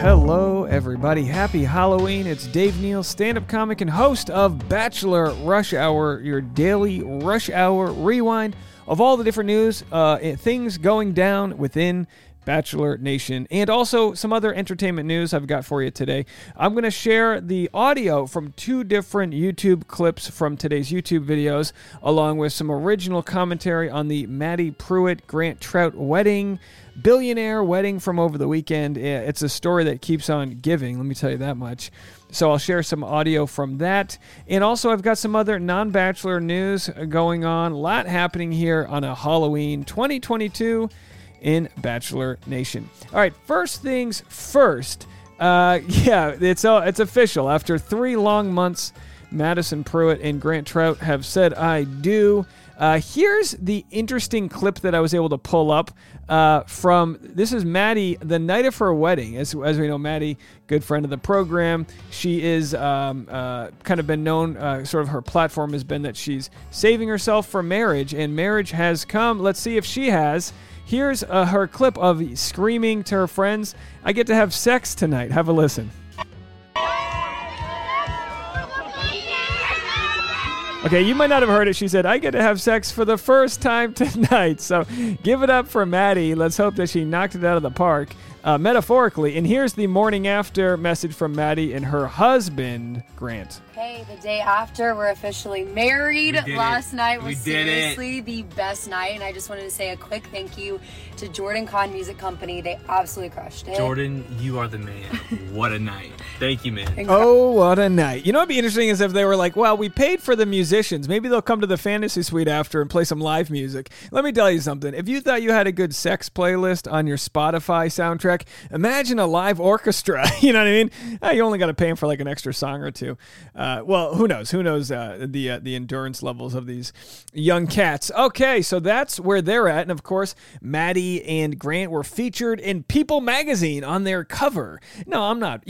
Hello, everybody. Happy Halloween. It's Dave Neal, stand-up comic and host of Bachelor Rush Hour, your daily rush hour rewind of all the different news, things going down within Bachelor Nation, and also some other entertainment news I've got for you today. I'm going to share the audio from two different YouTube clips from today's YouTube videos, along with some original commentary on the Madison Prewett Grant Troutt wedding, billionaire wedding from over the weekend. It's a story that keeps on giving, let me tell you that much. So I'll share some audio from that. And also I've got some other non-Bachelor news going on. A lot happening here on a Halloween 2022 in Bachelor Nation. All right, first things first. It's official. After 3 long months, Madison Prewett and Grant Troutt have said, I do. Here's the interesting clip that I was able to pull up from, this is Madi, the night of her wedding. As we know, Madi, good friend of the program. She is kind of been known, sort of her platform has been that she's saving herself for marriage, and marriage has come. Let's see if she has. Here's her clip of screaming to her friends, I get to have sex tonight. Have a listen. Okay, you might not have heard it. She said, I get to have sex for the first time tonight. So give it up for Madi. Let's hope that she knocked it out of the park, metaphorically. And here's the morning after message from Madi and her husband, Grant. Hey, the day after, we're officially married. Last night was seriously the best night. And I just wanted to say a quick thank you to Jordan Kahn Music Company. They absolutely crushed it. Jordan, you are the man. What a night. Thank you, man. Oh, what a night. You know what would be interesting is if they were like, well, we paid for the musicians. Maybe they'll come to the fantasy suite after and play some live music. Let me tell you something. If you thought you had a good sex playlist on your Spotify soundtrack, imagine a live orchestra. You know what I mean? You only got to pay them for like an extra song or two. Well, who knows? Who knows the endurance levels of these young cats? Okay, so that's where they're at. And of course, Madi and Grant were featured in People Magazine on their cover. No, I'm not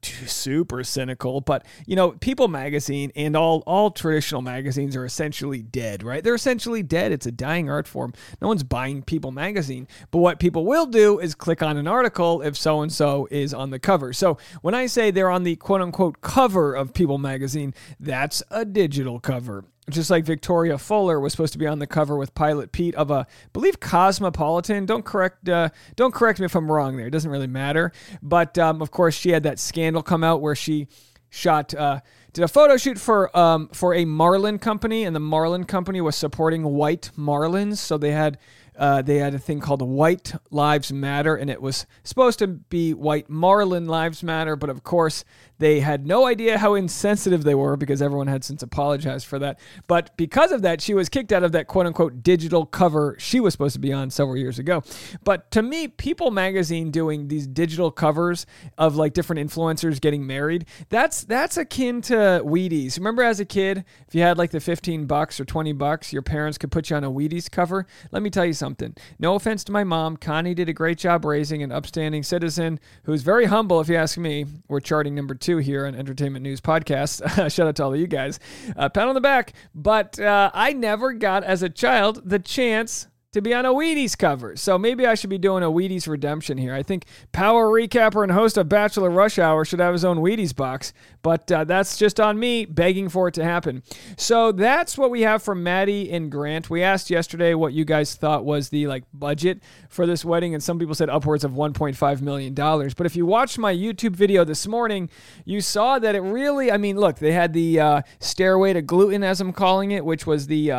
too super cynical, but you know, People Magazine and all traditional magazines are essentially dead, right? They're essentially dead. It's a dying art form. No one's buying People Magazine. But what people will do is click on an article if so-and-so is on the cover. So when I say they're on the quote-unquote cover of People Magazine, that's a digital cover. Just like Victoria Fuller was supposed to be on the cover with Pilot Pete of a, I believe, Cosmopolitan. Don't correct me if I'm wrong there. It doesn't really matter. But, of course, she had that scandal come out where she shot... did a photo shoot for a Marlin company, and the Marlin company was supporting White Marlins. So they had a thing called White Lives Matter, and it was supposed to be White Marlin Lives Matter. But of course, they had no idea how insensitive they were because everyone had since apologized for that. But because of that, she was kicked out of that quote-unquote digital cover she was supposed to be on several years ago. But to me, People Magazine doing these digital covers of like different influencers getting married, that's akin to Wheaties. Remember as a kid, if you had like the $15 or $20, your parents could put you on a Wheaties cover? Let me tell you something. No offense to my mom. Connie did a great job raising an upstanding citizen who's very humble, if you ask me. We're charting number 2 here on Entertainment News Podcast. Shout out to all of you guys. Pat on the back. But I never got, as a child, the chance to be on a Wheaties cover. So maybe I should be doing a Wheaties redemption here. I think power recapper and host of Bachelor Rush Hour should have his own Wheaties box, but that's just on me begging for it to happen. So that's what we have from Madi and Grant. We asked yesterday what you guys thought was the like budget for this wedding, and some people said upwards of $1.5 million. But if you watched my YouTube video this morning, you saw that it really, I mean, look, they had the stairway to gluten, as I'm calling it, which was the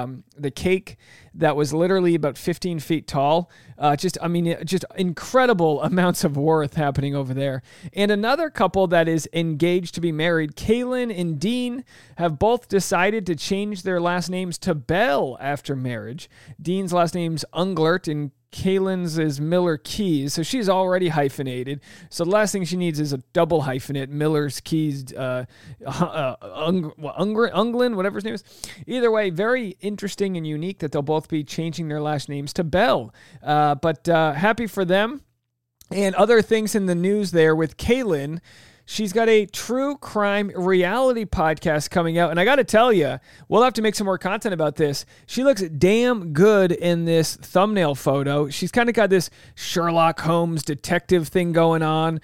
cake that was literally about 15 feet tall. Just incredible amounts of worth happening over there. And another couple that is engaged to be married, Kaylin and Dean, have both decided to change their last names to Bell after marriage. Dean's last name's Unglert and Kaylin's is Miller-Keys, so she's already hyphenated. So the last thing she needs is a double hyphenate, Miller's Keys, Unglin, whatever his name is. Either way, very interesting and unique that they'll both be changing their last names to Bell. But happy for them. And other things in the news there with Kaylin. She's got a true crime reality podcast coming out. And I got to tell you, we'll have to make some more content about this. She looks damn good in this thumbnail photo. She's kind of got this Sherlock Holmes detective thing going on.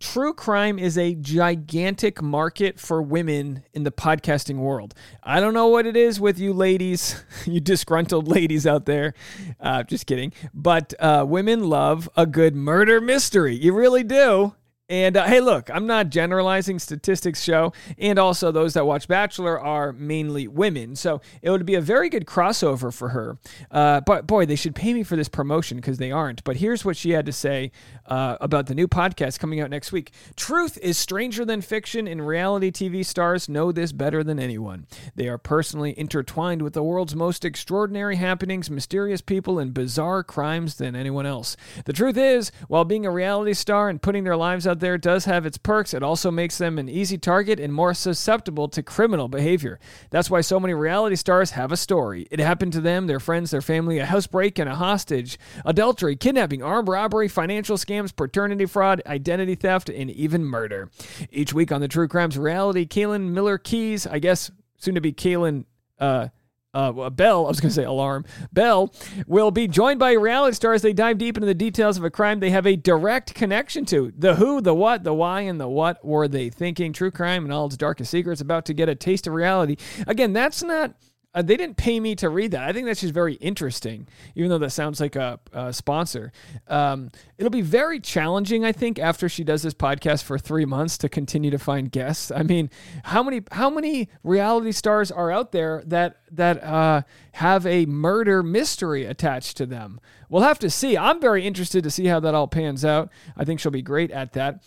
True crime is a gigantic market for women in the podcasting world. I don't know what it is with you ladies, you disgruntled ladies out there. Just kidding. But women love a good murder mystery. You really do. And hey, look, I'm not generalizing. Statistics show, and also those that watch Bachelor are mainly women. So it would be a very good crossover for her. But boy, they should pay me for this promotion because they aren't. But here's what she had to say about the new podcast coming out next week. Truth is stranger than fiction, and reality TV stars know this better than anyone. They are personally intertwined with the world's most extraordinary happenings, mysterious people, and bizarre crimes than anyone else. The truth is, while being a reality star and putting their lives out there does have its perks, it also makes them an easy target and more susceptible to criminal behavior. That's why so many reality stars have a story. It happened to them, their friends, their family, a housebreak and a hostage, adultery, kidnapping, armed robbery, financial scams, paternity fraud, identity theft, and even murder. Each week on the True Crimes Reality, Kaylin Miller-Keys, I guess soon to be Kaylin Bell, I was going to say Alarm, Bell will be joined by reality stars. They dive deep into the details of a crime they have a direct connection to. The who, the what, the why, and the what were they thinking? True crime and all its darkest secrets, about to get a taste of reality. Again, that's not... they didn't pay me to read that. I think that's just very interesting, even though that sounds like a sponsor. It'll be very challenging, I think, after she does this podcast for 3 months to continue to find guests. I mean, how many reality stars are out there that have a murder mystery attached to them? We'll have to see. I'm very interested to see how that all pans out. I think she'll be great at that.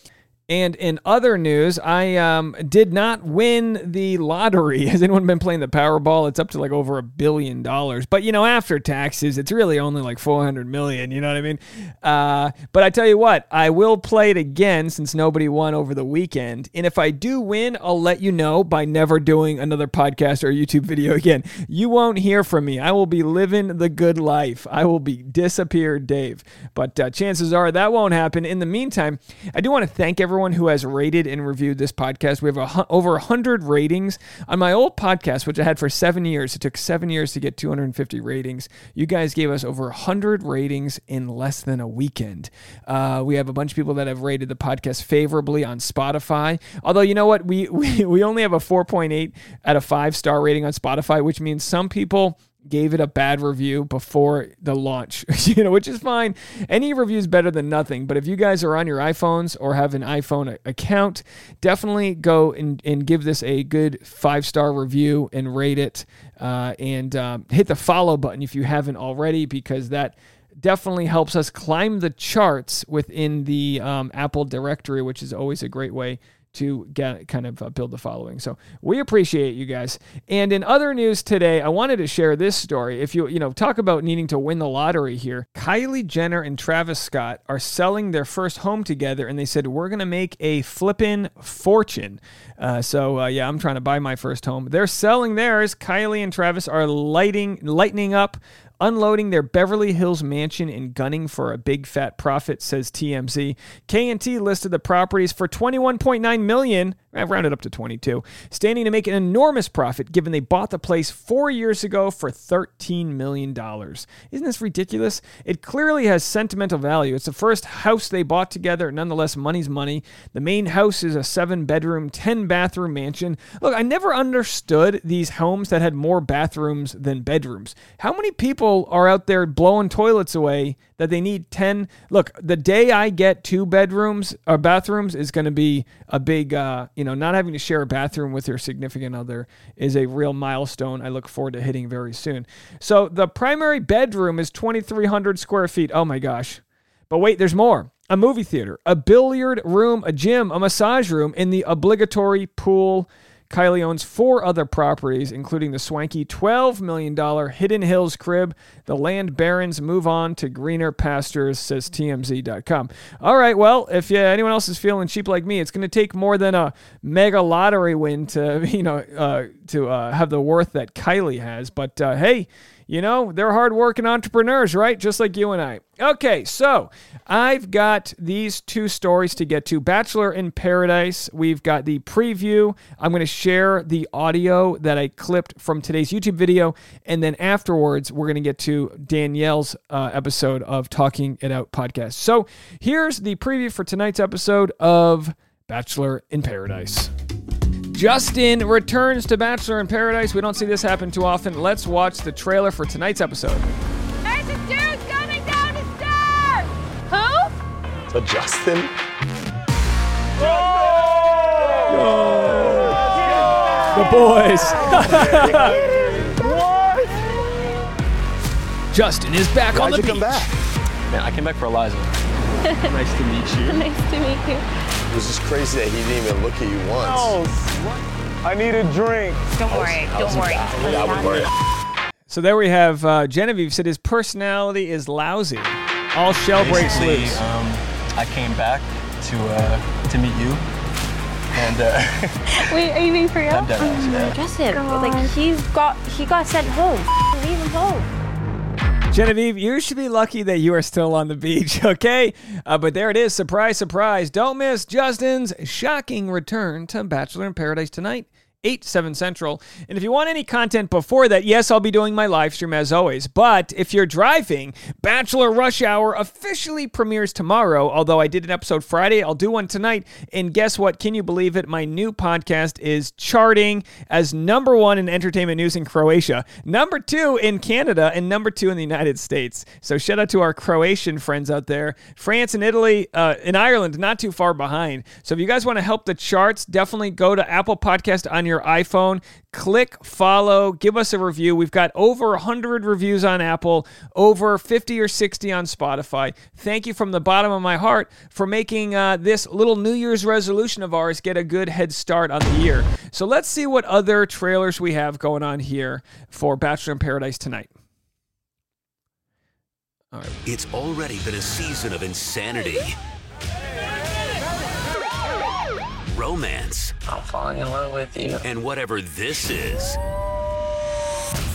And in other news, I did not win the lottery. Has anyone been playing the Powerball? It's up to like over $1 billion. But, you know, after taxes, it's really only like 400 million. You know what I mean? But I tell you what, I will play it again since nobody won over the weekend. And if I do win, I'll let you know by never doing another podcast or YouTube video again. You won't hear from me. I will be living the good life. I will be disappeared, Dave. But chances are that won't happen. In the meantime, I do want to thank everyone who has rated and reviewed this podcast. We have over 100 ratings on my old podcast, which I had for 7 years. It took 7 years to get 250 ratings. You guys gave us over 100 ratings in less than a weekend. We have a bunch of people that have rated the podcast favorably on Spotify. Although, you know what? We only have a 4.8 out of 5-star rating on Spotify, which means some people gave it a bad review before the launch, you know, which is fine. Any review is better than nothing. But if you guys are on your iPhones or have an iPhone account, definitely go and give this a good 5-star review and rate it, and hit the follow button if you haven't already, because that definitely helps us climb the charts within the Apple directory, which is always a great way to get kind of build the following. So we appreciate you guys. And in other news today, I wanted to share this story. If you know, talk about needing to win the lottery here. Kylie Jenner and Travis Scott are selling their first home together, and they said, we're going to make a flippin' fortune. Yeah, I'm trying to buy my first home. They're selling theirs. Kylie and Travis are lightening up, unloading their Beverly Hills mansion and gunning for a big fat profit, says TMZ. K&T listed the properties for $21.9 million, I've rounded up to 22, standing to make an enormous profit given they bought the place 4 years ago for $13 million. Isn't this ridiculous? It clearly has sentimental value. It's the first house they bought together. Nonetheless, money's money. The main house is a 7-bedroom, 10-bathroom mansion. Look, I never understood these homes that had more bathrooms than bedrooms. How many people are out there blowing toilets away that they need 10? Look, the day I get 2 bedrooms or bathrooms is going to be a big, not having to share a bathroom with your significant other is a real milestone I look forward to hitting very soon. So the primary bedroom is 2,300 square feet. Oh my gosh. But wait, there's more. A movie theater, a billiard room, a gym, a massage room, and the obligatory pool. Kylie owns 4 other properties, including the swanky $12 million Hidden Hills crib. The land barons move on to greener pastures, says TMZ.com. All right, well, if anyone else is feeling cheap like me, it's going to take more than a mega lottery win to have the worth that Kylie has. But hey, You know, they're hardworking entrepreneurs, right? Just like you and I. Okay, so I've got these two stories to get to. Bachelor in Paradise, we've got the preview. I'm going to share the audio that I clipped from today's YouTube video, and then afterwards, we're going to get to Danielle's episode of Talking It Out Podcast. So here's the preview for tonight's episode of Bachelor in Paradise. Justin returns to Bachelor in Paradise. We don't see this happen too often. Let's watch the trailer for tonight's episode. There's a dude coming down the stairs! Who? So Justin. Oh! The boys. Justin is back on the beach. Why'd you come back? Man, I came back for Eliza. Nice to meet you. Nice to meet you. It was just crazy that he didn't even look at you once. Oh, I need a drink. Don't worry. I wouldn't worry. So there we have Genevieve said his personality is lousy. All shell breaks loose. I came back to meet you. And wait, are you being for real? I'm dead. Justin, like he got sent home. Leave him home. Genevieve, you should be lucky that you are still on the beach, okay? But there it is. Surprise, surprise. Don't miss Justin's shocking return to Bachelor in Paradise tonight, 8, 7 Central. And if you want any content before that, yes, I'll be doing my live stream as always. But if you're driving, Bachelor Rush Hour officially premieres tomorrow, although I did an episode Friday. I'll do one tonight. And guess what? Can you believe it? My new podcast is charting as #1 in entertainment news in Croatia, #2 in Canada, and #2 in the United States. So shout out to our Croatian friends out there. France and Italy and Ireland, not too far behind. So if you guys want to help the charts, definitely go to Apple Podcast on your iPhone, click follow, give us a review. We've got over 100 reviews on Apple, over 50 or 60 on Spotify. Thank you from the bottom of my heart for making this little New Year's resolution of ours get a good head start on the year. So let's see what other trailers we have going on here for Bachelor in Paradise tonight. All right. It's already been a season of insanity. Romance. I'm falling in love with you. And whatever this is.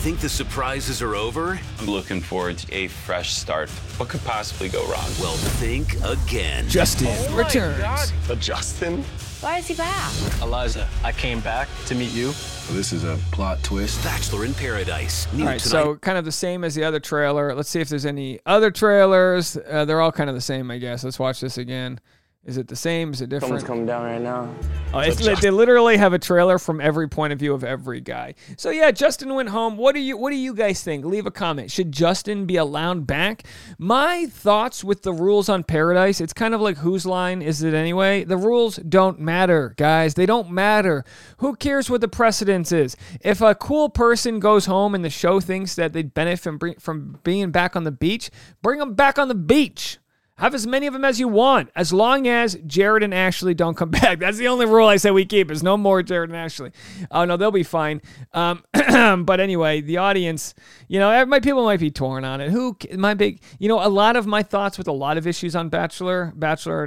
Think the surprises are over? I'm looking forward to a fresh start. What could possibly go wrong? Well, think again. Justin returns. So Justin? Why is he back? Eliza, I came back to meet you. This is a plot twist. Bachelor in Paradise. All right, so kind of the same as the other trailer. Let's see if there's any other trailers. They're all kind of the same, I guess. Let's watch this again. Is it the same? Is it different? Someone's coming down right now. Oh, they literally have a trailer from every point of view of every guy. So yeah, Justin went home. What do you guys think? Leave a comment. Should Justin be allowed back? My thoughts with the rules on Paradise, it's kind of like whose line is it anyway? The rules don't matter, guys. They don't matter. Who cares what the precedence is? If a cool person goes home and the show thinks that they'd benefit from being back on the beach, bring them back on the beach. Have as many of them as you want, as long as Jared and Ashley don't come back. That's the only rule I say we keep is no more Jared and Ashley. Oh, no, they'll be fine. But anyway, the audience, you know, my people might be torn on it. A lot of my thoughts with a lot of issues on Bachelor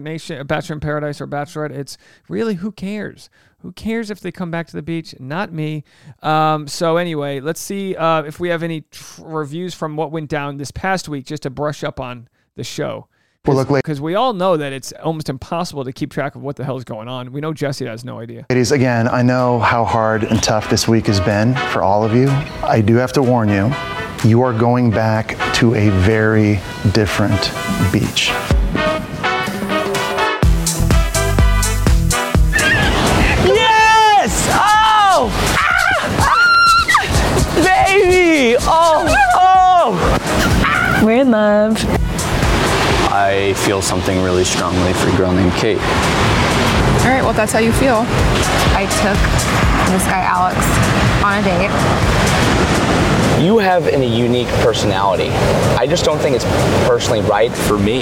Nation, Bachelor in Paradise or Bachelorette, it's really who cares? Who cares if they come back to the beach? Not me. So anyway, let's see if we have any reviews from what went down this past week just to brush up on the show. Because we all know that it's almost impossible to keep track of what the hell is going on. We know Jesse has no idea. Ladies, again, I know how hard and tough this week has been for all of you. I do have to warn you, you are going back to a very different beach. Yes! Oh! Ah! Ah! Baby! Oh! Oh! We're in love. I feel something really strongly for a girl named Kate. All right, well, that's how you feel. I took this guy, Alex, on a date. You have a unique personality. I just don't think it's personally right for me.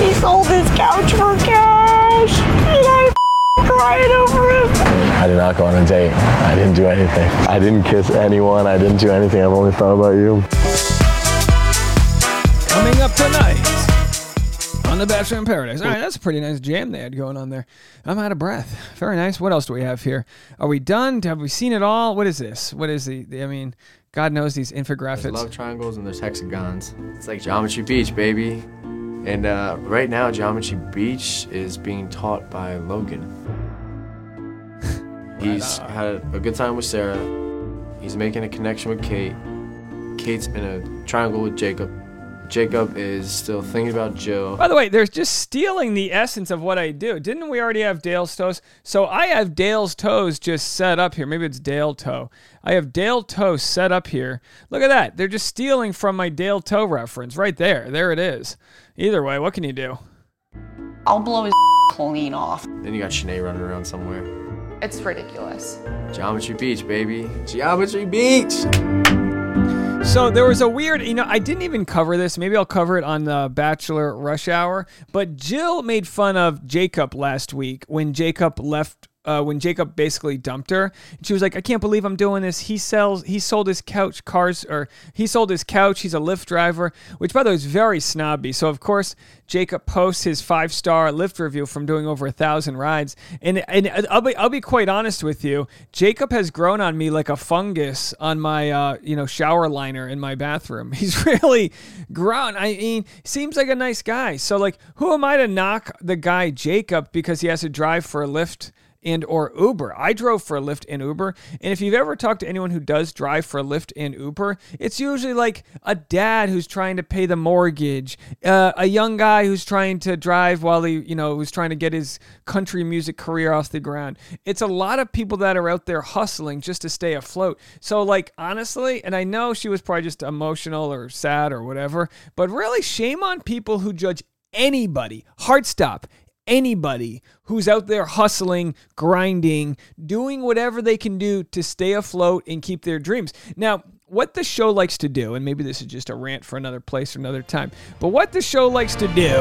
He sold his couch for cash, and I cried over it. I did not go on a date. I didn't do anything. I didn't kiss anyone. I didn't do anything. I've only thought about you. Coming up tonight. On the Bachelor in Paradise. All right, that's a pretty nice jam they had going on there. I'm out of breath. Very nice. What else do we have here? Are we done? Have we seen it all? What is this? What is the, I mean, God knows these infographics. There's love triangles and there's hexagons. It's like Geometry Beach, baby. And right now, Geometry Beach is being taught by Logan. He's had a good time with Sarah. He's making a connection with Kate. Kate's in a triangle with Jacob. Jacob is still thinking about Jill. By the way, they're just stealing the essence of what I do. Didn't we already have Dale's toes? So I have Dale's toes just set up here. Maybe it's Dale toe. I have Dale toe set up here. Look at that. They're just stealing from my Dale toe reference right there. There it is. Either way, what can you do? I'll blow his clean off. Then you got Shanae running around somewhere. It's ridiculous. Geometry Beach, baby. Geometry Beach! So there was a weird, I didn't even cover this. Maybe I'll cover it on the Bachelor Rush Hour. But Jill made fun of Jacob last week when Jacob left, when Jacob basically dumped her. And she was like, I can't believe I'm doing this. He sold his couch. He's a Lyft driver, which by the way is very snobby. So of course, Jacob posts his 5-star Lyft review from doing over 1,000 rides. And I'll be quite honest with you. Jacob has grown on me like a fungus on my, shower liner in my bathroom. He's really grown. I mean, seems like a nice guy. So like, who am I to knock the guy Jacob because he has to drive for a Lyft and or Uber? I drove for a Lyft and Uber. And if you've ever talked to anyone who does drive for a Lyft and Uber, it's usually like a dad who's trying to pay the mortgage, a young guy who's trying to drive while he, who's trying to get his country music career off the ground. It's a lot of people that are out there hustling just to stay afloat. So like, honestly, and I know she was probably just emotional or sad or whatever, but really shame on people who judge anybody. Heart stop. Anybody who's out there hustling, grinding, doing whatever they can do to stay afloat and keep their dreams. Now, what the show likes to do, and maybe this is just a rant for another place or another time, but what the show likes to do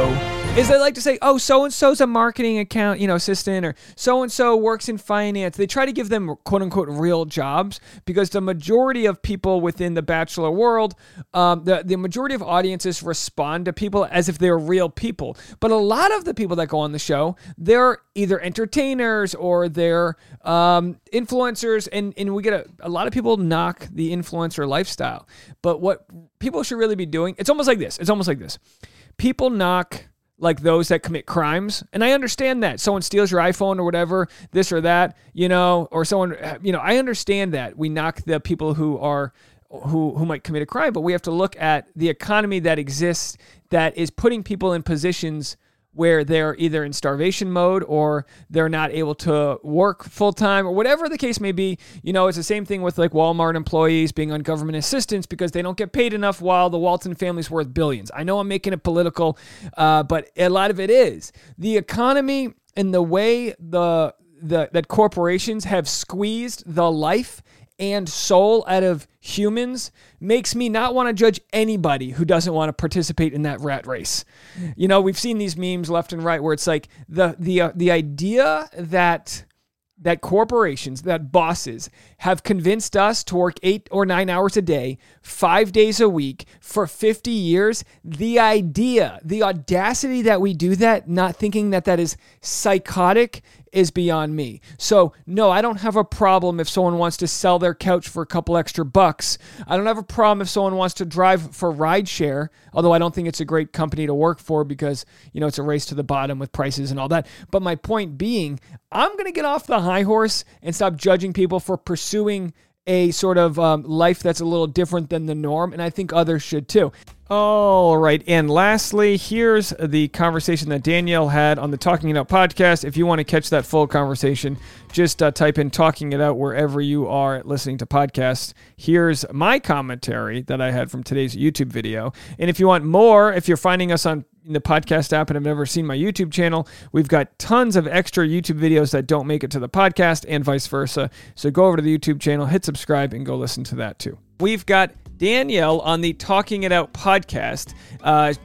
is they like to say, oh, so-and-so's a marketing account, assistant, or so-and-so works in finance. They try to give them, quote-unquote, real jobs because the majority of people within the Bachelor world, the majority of audiences respond to people as if they're real people. But a lot of the people that go on the show, they're either entertainers or they're influencers, and we get a lot of people knock the influencer lifestyle. But what people should really be doing, it's almost like this. People knock like those that commit crimes, and I understand that someone steals your iPhone or whatever, this or that, or someone, I understand that we knock the people who might commit a crime, but we have to look at the economy that exists that is putting people in positions where they're either in starvation mode or they're not able to work full-time or whatever the case may be. It's the same thing with like Walmart employees being on government assistance because they don't get paid enough while the Walton family's worth billions. I know I'm making it political, but a lot of it is. The economy and the way that corporations have squeezed the life and soul out of humans makes me not want to judge anybody who doesn't want to participate in that rat race. We've seen these memes left and right where it's like the idea that corporations, that bosses have convinced us to work 8 or 9 hours a day, 5 days a week for 50 years. The idea, the audacity that we do that, not thinking that is psychotic, is beyond me. So no, I don't have a problem if someone wants to sell their couch for a couple extra bucks. I don't have a problem if someone wants to drive for rideshare, although I don't think it's a great company to work for because, it's a race to the bottom with prices and all that. But my point being, I'm going to get off the high horse and stop judging people for pursuing a sort of life that's a little different than the norm, and I think others should too. All right, and lastly, here's the conversation that Danielle had on the Talking It Out podcast. If you want to catch that full conversation, just type in Talking It Out wherever you are listening to podcasts. Here's my commentary that I had from today's YouTube video. And if you want more, if you're finding us on in the podcast app and have never seen my YouTube channel, we've got tons of extra YouTube videos that don't make it to the podcast and vice versa. So go over to the YouTube channel, hit subscribe, and go listen to that too. We've got Danielle on the Talking It Out podcast.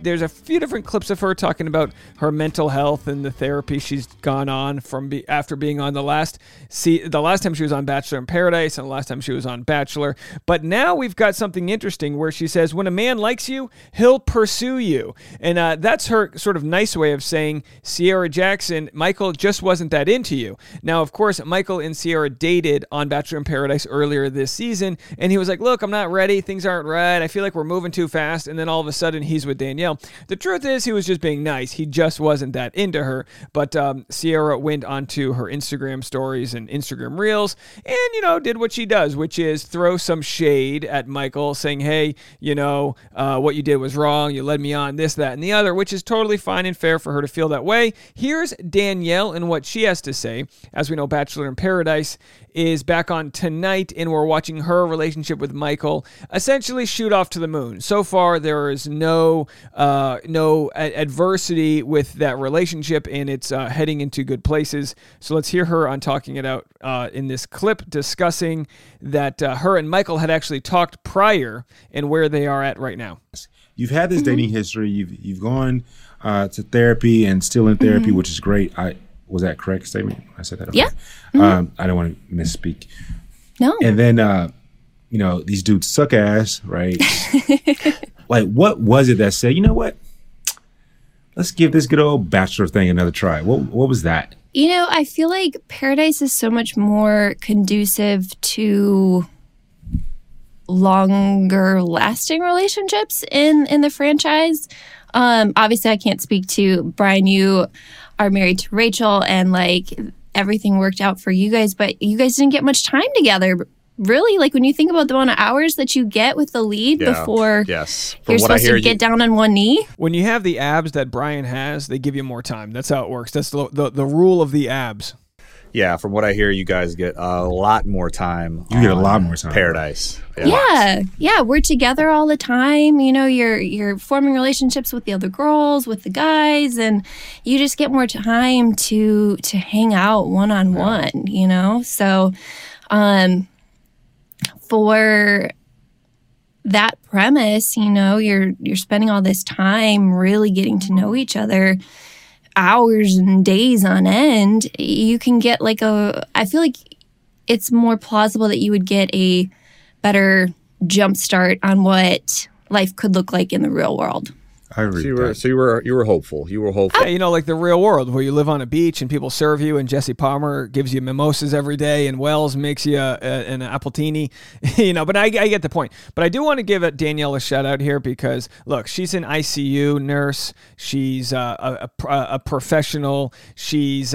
There's a few different clips of her talking about her mental health and the therapy she's gone on from after being on the last time she was on Bachelor in Paradise and the last time she was on Bachelor. But now we've got something interesting where she says, when a man likes you, he'll pursue you. And that's her sort of nice way of saying, Sierra Jackson, Michael just wasn't that into you. Now, of course, Michael and Sierra dated on Bachelor in Paradise earlier this season, and he was like, look, I'm not ready. Things aren't right. I feel like we're moving too fast. And then all of a sudden, he's with Danielle. The truth is, he was just being nice. He just wasn't that into her. But Sierra went onto her Instagram stories and Instagram reels and, did what she does, which is throw some shade at Michael saying, hey, what you did was wrong. You led me on this, that, and the other, which is totally fine and fair for her to feel that way. Here's Danielle and what she has to say. As we know, Bachelor in Paradise is back on tonight, and we're watching her relationship with Michael essentially shoot off to the moon. So far, there is no adversity with that relationship, and it's heading into good places. So let's hear her on Talking It Out in this clip discussing that her and Michael had actually talked prior and where they are at right now. You've had this dating history. You've gone to therapy and still in therapy, which is great. Was that a correct statement? I said that. Okay. Yeah. I don't want to misspeak. No. And then, these dudes suck ass, right? Like, what was it that said, you know what? Let's give this good old Bachelor thing another try. What was that? I feel like Paradise is so much more conducive to longer lasting relationships in the franchise. Obviously, I can't speak to Brian. You are married to Rachel, and everything worked out for you guys, but you guys didn't get much time together. Really, when you think about the amount of hours that you get with the lead before you're supposed to get down on one knee. When you have the abs that Brian has, they give you more time. That's how it works. That's the rule of the abs. Yeah, from what I hear, you guys get a lot more time. You get a lot more time. Paradise. Yeah, we're together all the time. You're forming relationships with the other girls, with the guys, and you just get more time to hang out one-on-one, So for that premise, you're spending all this time really getting to know each other, hours and days on end. You can get I feel like it's more plausible that you would get a better jump start on what life could look like in the real world. I agree. So you were hopeful. You were hopeful. Yeah, the real world where you live on a beach and people serve you, and Jesse Palmer gives you mimosas every day, and Wells makes you an appletini. But I get the point. But I do want to give Danielle a shout out here because look, she's an ICU nurse. She's a professional. She's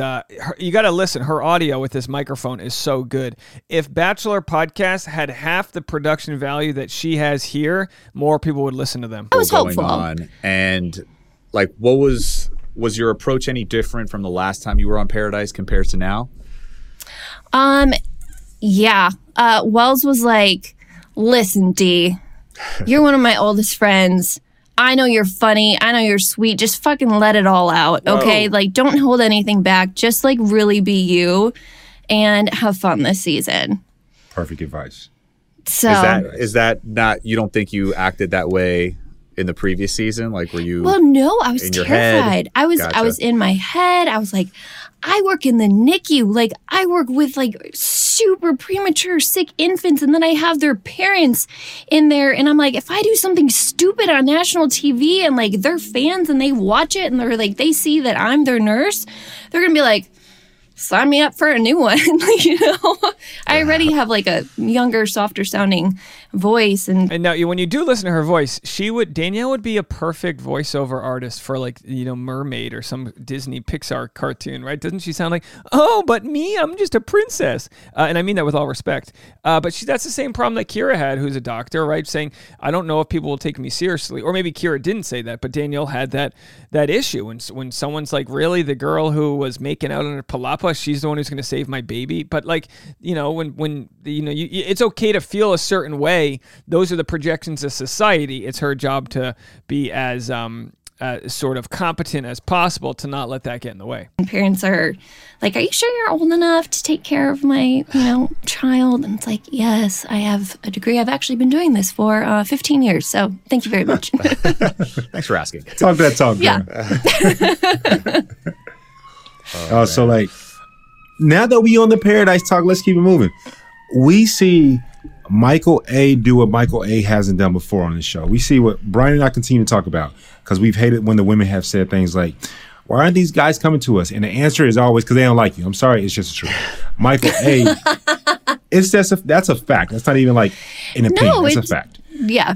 you got to listen. Her audio with this microphone is so good. If Bachelor podcasts had half the production value that she has here, more people would listen to them. I was hopeful. And what was your approach any different from the last time you were on Paradise compared to now? Wells was like, listen, D, you're one of my oldest friends. I know you're funny. I know you're sweet. Just fucking let it all out. Whoa. Okay. Don't hold anything back. Just really be you and have fun this season. Perfect advice. So is that not, you don't think you acted that way in the previous season? Were you? Well, no, I was terrified. I was in my head. I was like, I work in the NICU. I work with super premature sick infants, and then I have their parents in there, and I'm like, if I do something stupid on national TV and they're fans and they watch it and they're they see that I'm their nurse, they're gonna be like, sign me up for a new one. I already have a younger, softer sounding voice. And now when you do listen to her voice, Danielle would be a perfect voiceover artist for Mermaid or some Disney Pixar cartoon, right? Doesn't she sound like, oh, but me, I'm just a princess. And I mean that with all respect. But that's the same problem that Kira had, who's a doctor, right? Saying, I don't know if people will take me seriously. Or maybe Kira didn't say that, but Danielle had that issue. And when someone's like, really, the girl who was making out on her palapa, she's the one who's going to save my baby. But when it's okay to feel a certain way. Those are the projections of society. It's her job to be as sort of competent as possible to not let that get in the way. My parents are like, are you sure you're old enough to take care of my, child? And it's like, yes, I have a degree. I've actually been doing this for 15 years. So thank you very much. Thanks for asking. Talk that talk. Yeah. So like, now that we on the Paradise talk, let's keep it moving. We see Michael A. do what Michael A. hasn't done before on this show. We see what Brian and I continue to talk about, because we've hated when the women have said things like, why aren't these guys coming to us? And the answer is always, because they don't like you. I'm sorry, it's just the truth. Michael A., that's a fact. That's not even like an opinion. No, that's a fact. Yeah.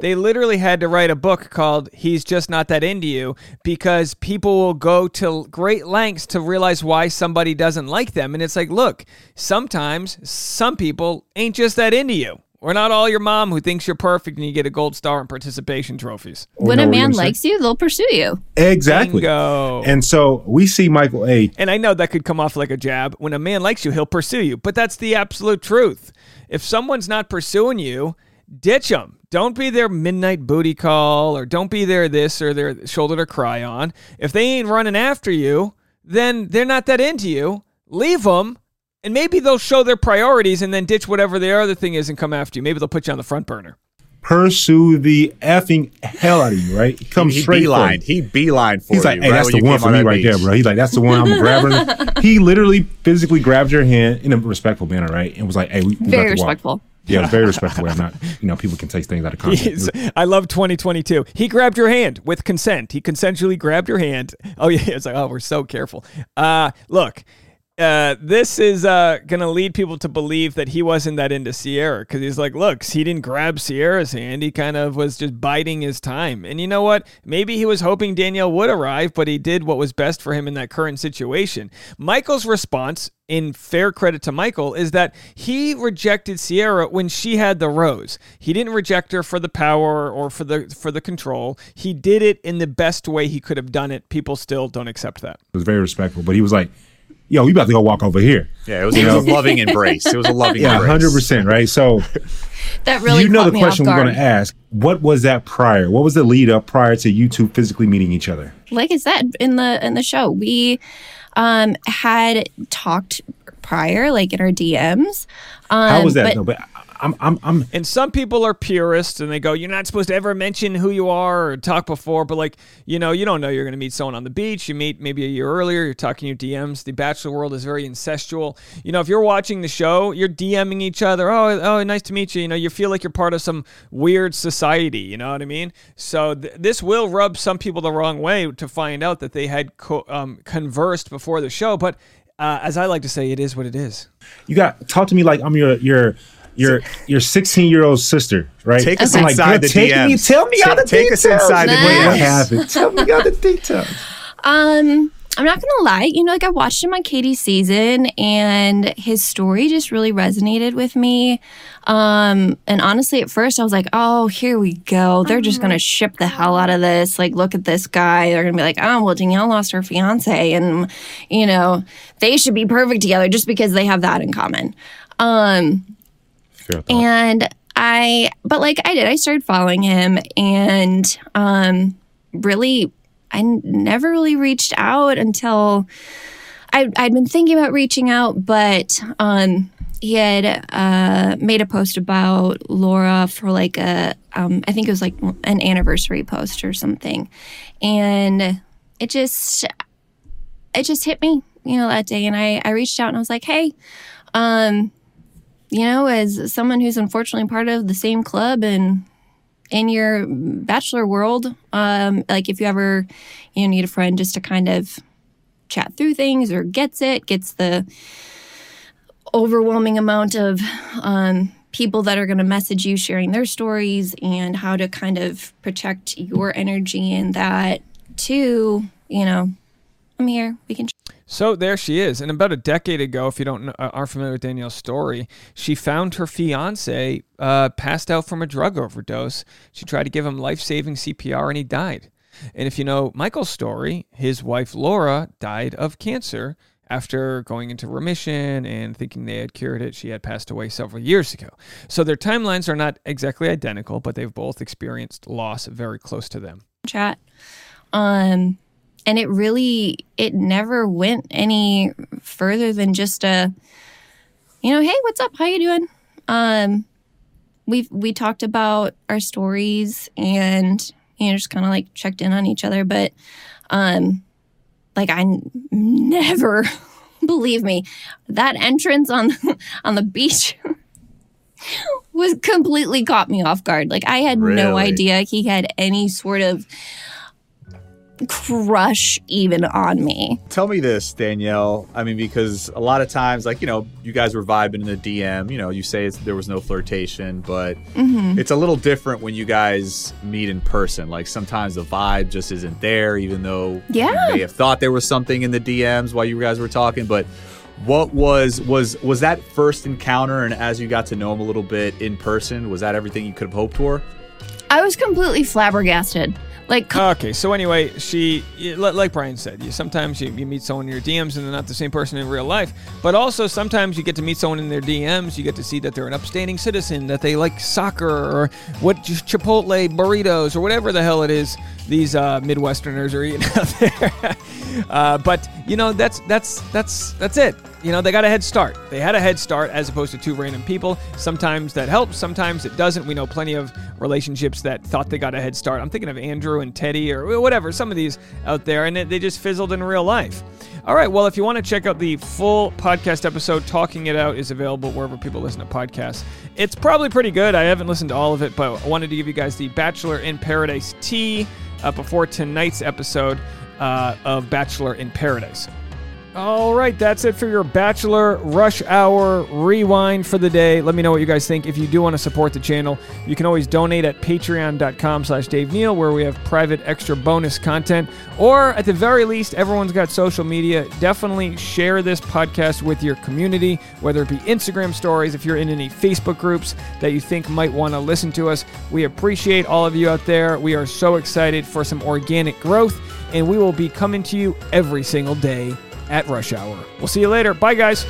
They literally had to write a book called He's Just Not That Into You, because people will go to great lengths to realize why somebody doesn't like them. And it's like, look, sometimes some people ain't just that into you. We're not all your mom who thinks you're perfect and you get a gold star and participation trophies. When a man likes you, they'll pursue you. Exactly. Bingo. And so we see Michael A. And I know that could come off like a jab. When a man likes you, he'll pursue you. But that's the absolute truth. If someone's not pursuing you, ditch them. Don't be their midnight booty call, or don't be their this or their shoulder to cry on. If they ain't running after you, then they're not that into you. Leave them. And maybe they'll show their priorities and then ditch whatever their other thing is and come after you. Maybe they'll put you on the front burner. Pursue the effing hell out of you, right? He beelined for you. He's like, hey, right, that's the one for me right there, bro. He's like, that's the one. I'm going to grab her. He literally physically grabbed your hand in a respectful manner, right? And was like, hey, we very respectful. Yeah, very respectful. I'm not, people can take things out of context. I love 2022. He grabbed your hand with consent. He consensually grabbed your hand. Oh, yeah. It's like, oh, we're so careful. Look. This is going to lead people to believe that he wasn't that into Sierra, because he's like, look, he didn't grab Sierra's hand. He kind of was just biding his time. And you know what? Maybe he was hoping Danielle would arrive, but he did what was best for him in that current situation. Michael's response, in fair credit to Michael, is that he rejected Sierra when she had the rose. He didn't reject her for the power or for the control. He did it in the best way he could have done it. People still don't accept that. It was very respectful, but he was like, yo, we about to go walk over here. Yeah, it was a loving embrace. It was a loving embrace. Yeah, 100%, right? So that really the question we're going to ask, what was that prior? What was the lead up prior to you two physically meeting each other? Like I said, in the show, we had talked prior, like in our DMs. How was that? And some people are purists and they go, you're not supposed to ever mention who you are or talk before. But like, you don't know you're going to meet someone on the beach. You meet maybe a year earlier. You're talking your DMs. The bachelor world is very incestual. If you're watching the show, you're DMing each other. Oh, nice to meet you. You feel like you're part of some weird society. You know what I mean? So this will rub some people the wrong way to find out that they had conversed before the show. But as I like to say, it is what it is. You got talk to me like I'm your 16-year-old sister, right? Take us inside the DMs. Tell me all the details. Take us inside the DMs. What happened? Tell me all the details. I'm not gonna lie. I watched him on Katie's season, and his story just really resonated with me. And honestly, at first, I was like, "Oh, here we go. They're just gonna ship the hell out of this. Like, look at this guy. They're gonna be like, oh, well, Danielle lost her fiance, and they should be perfect together just because they have that in common." I started following him, and really, I never really reached out until I'd been thinking about reaching out, but he had made a post about Laura for like a, I think it was like an anniversary post or something, and it just hit me, that day, and I reached out and I was like, hey, as someone who's unfortunately part of the same club and in your bachelor world, like if you ever, need a friend just to kind of chat through things or gets the overwhelming amount of people that are going to message you sharing their stories and how to kind of protect your energy in that too, I'm here, we can. So there she is. And about a decade ago, if you aren't familiar with Danielle's story, she found her fiance passed out from a drug overdose. She tried to give him life-saving CPR, and he died. And if you know Michael's story, his wife Laura died of cancer after going into remission and thinking they had cured it. She had passed away several years ago. So their timelines are not exactly identical, but they've both experienced loss very close to them. Chat. And it really, it never went any further than just a, you know, hey, what's up? How you doing? We talked about our stories and, you know, just kind of like checked in on each other. But like I never, believe me, that entrance on the beach was completely caught me off guard. Like I had no idea he had any sort of crush even on me. Tell me this, Danielle. I mean, because a lot of times, like, you know, you guys were vibing in the DM, you know, you say it's, there was no flirtation, but it's a little different when you guys meet in person. Like sometimes the vibe just isn't there, even though you may have thought there was something in the DMs while you guys were talking. But what was that first encounter, and as you got to know him a little bit in person, was that everything you could have hoped for? I was completely flabbergasted. Like, okay, so anyway, she, like Brian said, sometimes you meet someone in your DMs and they're not the same person in real life. But also sometimes you get to meet someone in their DMs. You get to see that they're an upstanding citizen, that they like soccer or what Chipotle burritos or whatever the hell it is these Midwesterners are eating out there. But, you know, that's it. You know, they got a head start. They had a head start as opposed to two random people. Sometimes that helps. Sometimes it doesn't. We know plenty of relationships that thought they got a head start. I'm thinking of Andrew and Teddy or whatever, some of these out there, and they just fizzled in real life. All right, well, if you want to check out the full podcast episode, Talking It Out is available wherever people listen to podcasts. It's probably pretty good. I haven't listened to all of it, but I wanted to give you guys the Bachelor in Paradise tea before tonight's episode of Bachelor in Paradise. All right, that's it for your Bachelor Rush Hour rewind for the day. Let me know what you guys think. If you do want to support the channel, you can always donate at patreon.com/Dave Neal, where we have private extra bonus content. Or at the very least, everyone's got social media. Definitely share this podcast with your community, whether it be Instagram stories, if you're in any Facebook groups that you think might want to listen to us. We appreciate all of you out there. We are so excited for some organic growth, and we will be coming to you every single day at rush hour. We'll see you later. Bye, guys.